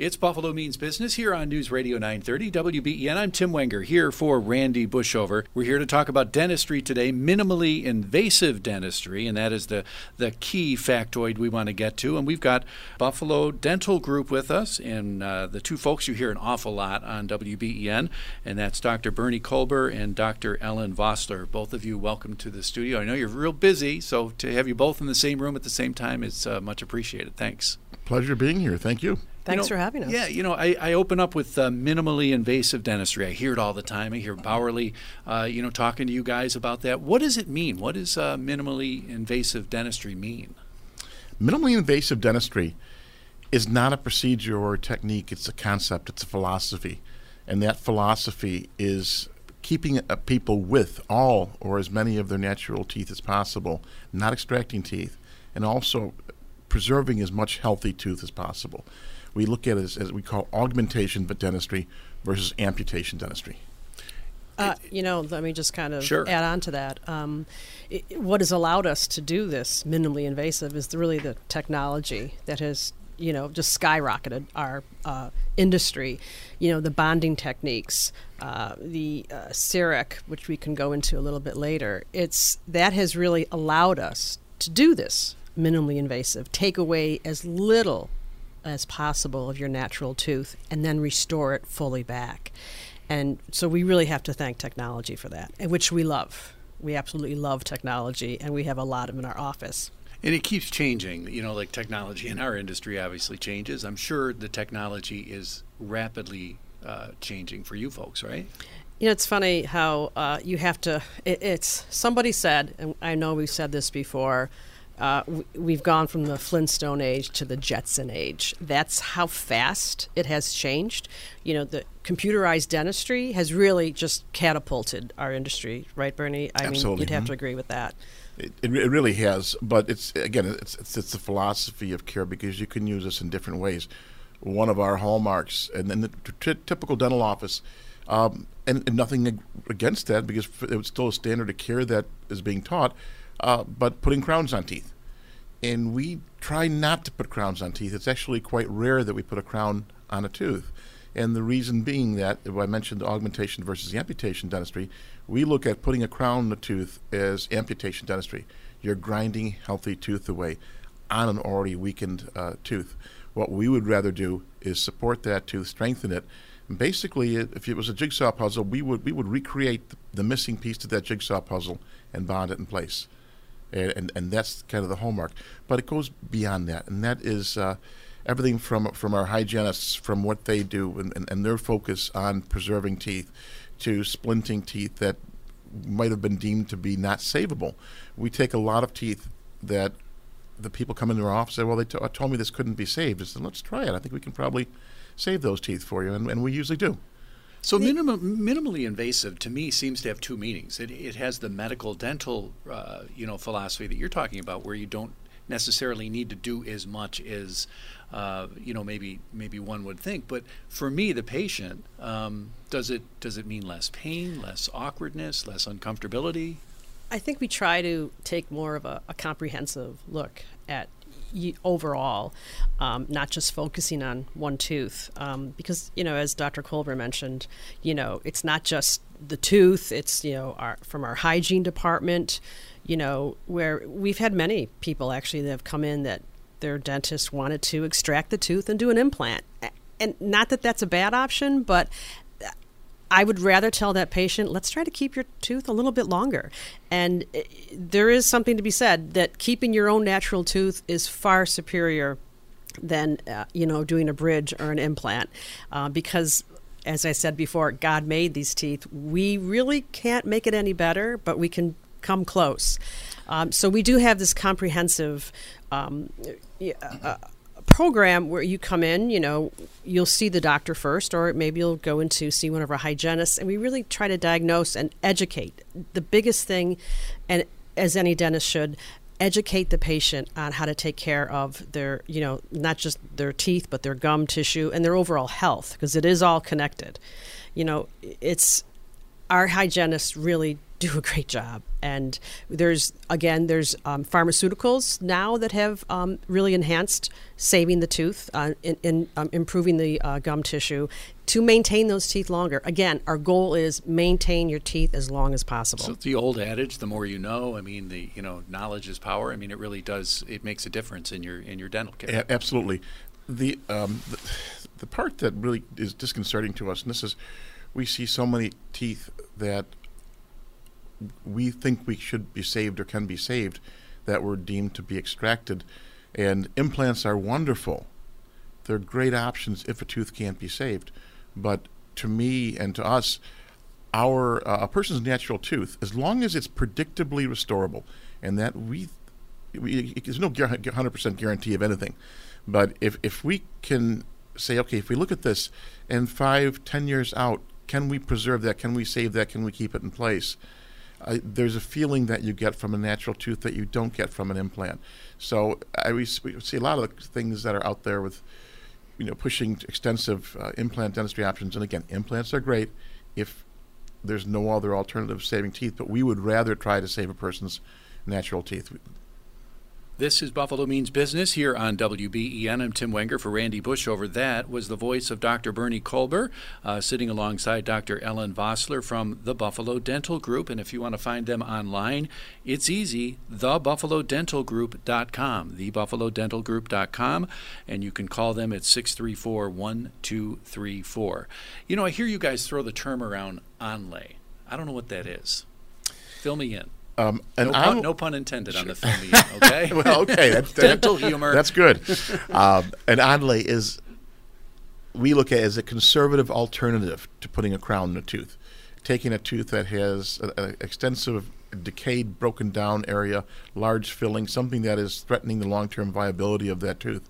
It's Buffalo Means Business here on News Radio 930 WBEN. I'm Tim Wenger here for Randy Bushover. We're here to talk about dentistry today, minimally invasive dentistry, and that is the key factoid we want to get to. And we've got Buffalo Dental Group with us, and the two folks you hear an awful lot on WBEN, and that's Dr. Bernie Kolber and Dr. Ellen Vossler. Both of you, welcome to the studio. I know you're real busy, so to have you both in the same room at the same time is much appreciated. Thanks. Pleasure being here. Thank you. Thanks for having us. Yeah, I open up with minimally invasive dentistry. I hear it all the time. I hear Bowerly, talking to you guys about that. What does it mean? What does minimally invasive dentistry mean? Minimally invasive dentistry is not a procedure or a technique. It's a concept. It's a philosophy. And that philosophy is keeping people with all or as many of their natural teeth as possible, not extracting teeth, and also preserving as much healthy tooth as possible. We look at it as we call augmentation dentistry versus amputation dentistry. Let me just kind of add on to that. What has allowed us to do this minimally invasive is really the technology that has just skyrocketed our industry. The bonding techniques, the CEREC, which we can go into a little bit later. That has really allowed us to do this minimally invasive, take away as little as possible of your natural tooth and then restore it fully back. And so we really have to thank technology for that, which we love. We absolutely love technology, and we have a lot of them in our office. And it keeps changing, like technology in our industry obviously changes. I'm sure the technology is rapidly changing for you folks, right? It's funny how you have to, somebody said, and I know we've said this before, we've gone from the Flintstone age to the Jetson age. That's how fast it has changed. The computerized dentistry has really just catapulted our industry, right, Bernie? Absolutely. You'd have to agree with that. It really has, but it's the philosophy of care, because you can use this in different ways. One of our hallmarks, and then the typical dental office, and nothing against that, because it's still a standard of care that is being taught, but putting crowns on teeth. And we try not to put crowns on teeth. It's actually quite rare that we put a crown on a tooth. And the reason being that, if I mentioned the augmentation versus the amputation dentistry, we look at putting a crown on the tooth as amputation dentistry. You're grinding healthy tooth away on an already weakened tooth. What we would rather do is support that tooth, strengthen it. And basically, if it was a jigsaw puzzle, we would recreate the missing piece to that jigsaw puzzle and bond it in place. And that's kind of the hallmark, but it goes beyond that, and that is everything from our hygienists, from what they do and their focus on preserving teeth, to splinting teeth that might have been deemed to be not savable. We take a lot of teeth that the people come into our office and say, well, they told me this couldn't be saved. I said, let's try it. I think we can probably save those teeth for you, and we usually do. So minimally invasive, to me, seems to have two meanings. It has the medical dental, philosophy that you're talking about, where you don't necessarily need to do as much as, maybe one would think. But for me, the patient, does it mean less pain, less awkwardness, less uncomfortability? I think we try to take more of a comprehensive look at overall, not just focusing on one tooth, because as Dr. Kolber mentioned, it's not just the tooth. It's from our hygiene department, where we've had many people actually that have come in that their dentist wanted to extract the tooth and do an implant, and not that that's a bad option, but I would rather tell that patient, let's try to keep your tooth a little bit longer. And there is something to be said that keeping your own natural tooth is far superior than, doing a bridge or an implant. Because, as I said before, God made these teeth. We really can't make it any better, but we can come close. So we do have this comprehensive program where you come in, you know, you'll see the doctor first, or maybe you'll go in to see one of our hygienists, and we really try to diagnose and educate. The biggest thing, and as any dentist should, educate the patient on how to take care of their, you know, not just their teeth, but their gum tissue and their overall health, because it is all connected. You know, it's, our hygienists really do a great job. And there's pharmaceuticals now that have really enhanced saving the tooth and improving the gum tissue to maintain those teeth longer. Again, our goal is maintain your teeth as long as possible. So the old adage, the more you know, I mean, the, you know, knowledge is power. I mean, it really does, it makes a difference in your dental care. Absolutely. The part that really is disconcerting to us, and this is, we see so many teeth that we think we should be saved or can be saved that were deemed to be extracted. And implants are wonderful. They're great options if a tooth can't be saved. But to me and to us, our a person's natural tooth, as long as it's predictably restorable, and that we there's no 100% guarantee of anything. But if we can say, okay, if we look at this and 5-10 years out, can we preserve that? Can we save that? Can we keep it in place? There's a feeling that you get from a natural tooth that you don't get from an implant. So we see a lot of the things that are out there with, you know, pushing extensive implant dentistry options. And again, implants are great if there's no other alternative saving teeth, but we would rather try to save a person's natural teeth. This is Buffalo Means Business here on WBEN. I'm Tim Wenger for Randy Bushover. That was the voice of Dr. Bernie Kolber, sitting alongside Dr. Ellen Vossler from the Buffalo Dental Group. And if you want to find them online, it's easy, thebuffalodentalgroup.com, thebuffalodentalgroup.com, and you can call them at 634-1234. You know, I hear you guys throw the term around, onlay. I don't know what that is. Fill me in. No pun intended on the film, okay? Well, okay. Dental humor. That's good. An onlay is, we look at it as a conservative alternative to putting a crown in a tooth. Taking a tooth that has an extensive, decayed, broken down area, large filling, something that is threatening the long-term viability of that tooth.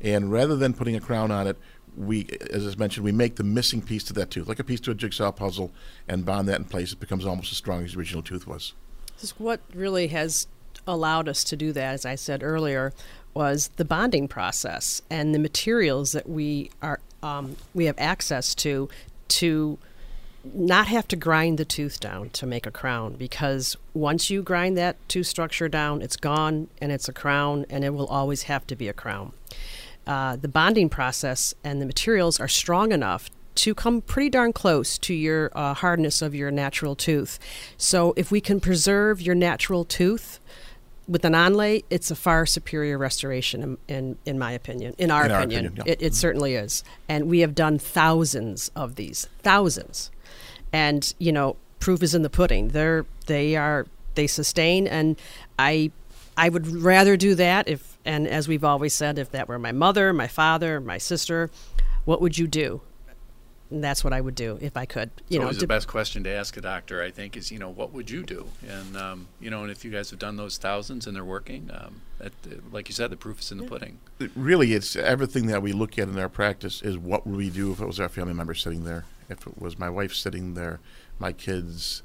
And rather than putting a crown on it, we, as I mentioned, we make the missing piece to that tooth, like a piece to a jigsaw puzzle, and bond that in place. It becomes almost as strong as the original tooth was. This is what really has allowed us to do that, as I said earlier, was the bonding process and the materials that we are we have access to not have to grind the tooth down to make a crown, because once you grind that tooth structure down, it's gone and it's a crown, and it will always have to be a crown. The bonding process and the materials are strong enough to come pretty darn close to your hardness of your natural tooth. So if we can preserve your natural tooth with an onlay, it's a far superior restoration, in my opinion, in our opinion. Yeah. It certainly is. And we have done thousands of these, thousands. And, you know, proof is in the pudding. They sustain, and I would rather do that if, and as we've always said, if that were my mother, my father, my sister, what would you do? And that's what I would do if I could. It's always the best question to ask a doctor, I think, is, you know, what would you do? And, you know, and if you guys have done those thousands and they're working, like you said, the proof is in the pudding. Really, it's everything that we look at in our practice is what would we do if it was our family member sitting there, if it was my wife sitting there, my kids.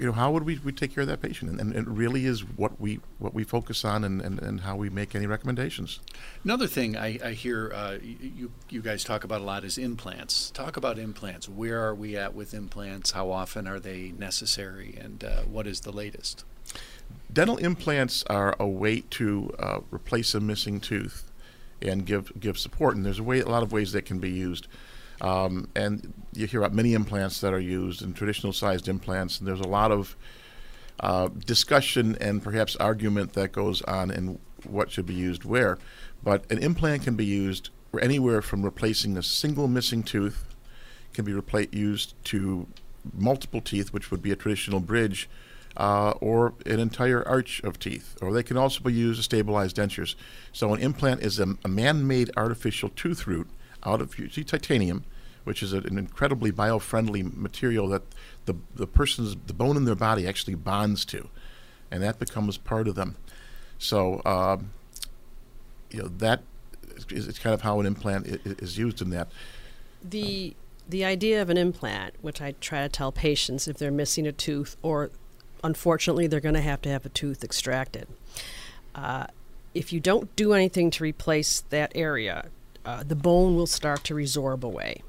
You know, how would we take care of that patient? And it really is what we focus on and how we make any recommendations. Another thing I hear you guys talk about a lot is implants. Talk about implants. Where are we at with implants? How often are they necessary? And what is the latest? Dental implants are a way to replace a missing tooth and give support. And there's a lot of ways that can be used. And you hear about many implants that are used and traditional sized implants, and there's a lot of discussion and perhaps argument that goes on in what should be used where. But an implant can be used anywhere from replacing a single missing tooth, can be used to multiple teeth, which would be a traditional bridge, or an entire arch of teeth. Or they can also be used to stabilize dentures. So an implant is a man-made artificial tooth root out of titanium, which is an incredibly bio-friendly material that the bone in their body actually bonds to, and that becomes part of them. So, you know, that it's kind of how an implant is used in that. The idea of an implant, which I try to tell patients if they're missing a tooth or unfortunately they're going to have a tooth extracted, if you don't do anything to replace that area, the bone will start to resorb away.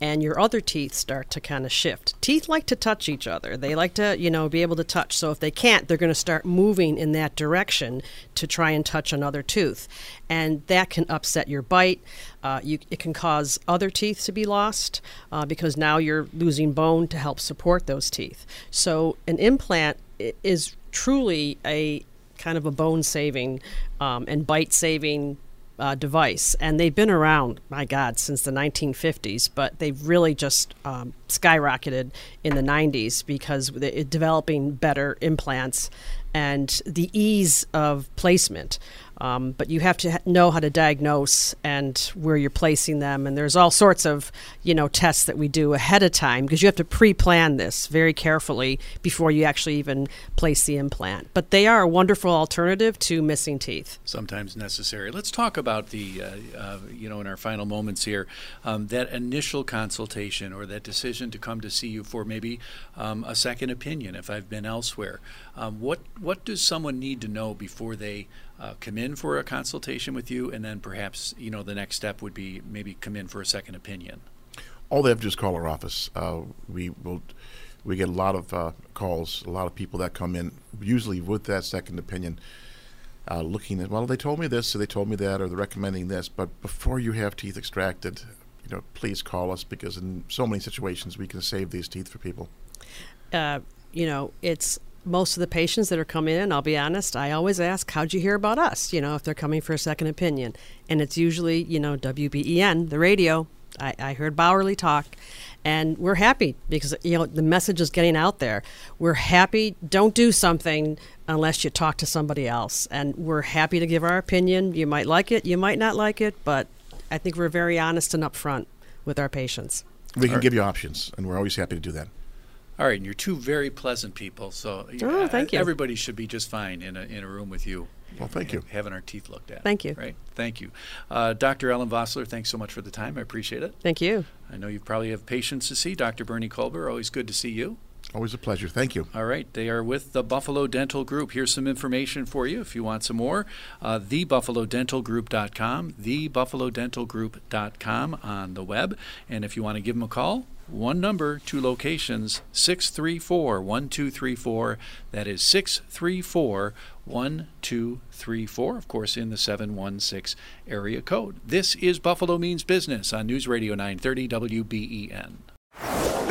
And your other teeth start to kind of shift. Teeth like to touch each other. They like to, you know, be able to touch. So if they can't, they're going to start moving in that direction to try and touch another tooth. And that can upset your bite. It can cause other teeth to be lost because now you're losing bone to help support those teeth. So an implant is truly a kind of a bone-saving and bite-saving device, and they've been around, my God, since the 1950s, but they've really just skyrocketed in the 90s because they're developing better implants and the ease of placement. But you have to know how to diagnose and where you're placing them, and there's all sorts of, you know, tests that we do ahead of time because you have to pre-plan this very carefully before you actually even place the implant. But they are a wonderful alternative to missing teeth. Sometimes necessary. Let's talk about the, you know, in our final moments here, that initial consultation or that decision to come to see you for maybe a second opinion if I've been elsewhere. What does someone need to know before they come in for a consultation with you, and then perhaps, you know, the next step would be maybe come in for a second opinion? All they have to do is call our office. We get a lot of calls, a lot of people that come in, usually with that second opinion, looking at, well, they told me this, so they told me that, or they're recommending this. But before you have teeth extracted, you know, please call us, because in so many situations we can save these teeth for people. You know, it's most of the patients that are coming in, I'll be honest, I always ask, how'd you hear about us? You know, if they're coming for a second opinion. And it's usually, you know, WBEN, the radio. I heard Bowerly talk. And we're happy because, you know, the message is getting out there. We're happy. Don't do something unless you talk to somebody else. And we're happy to give our opinion. You might like it, you might not like it. But I think we're very honest and upfront with our patients. We can give you options, and we're always happy to do that. All right, and you're two very pleasant people, so thank you. Everybody should be just fine in a room with you. Well, thank you. Having our teeth looked at. Thank you. Right, thank you. Dr. Ellen Vossler, thanks so much for the time. I appreciate it. Thank you. I know you probably have patients to see. Dr. Bernie Kolber, always good to see you. Always a pleasure. Thank you. All right. They are with the Buffalo Dental Group. Here's some information for you if you want some more. TheBuffaloDentalGroup.com, TheBuffaloDentalGroup.com on the web. And if you want to give them a call, one number, two locations, 634-1234. That is 634-1234, of course, in the 716 area code. This is Buffalo Means Business on News Radio 930 WBEN.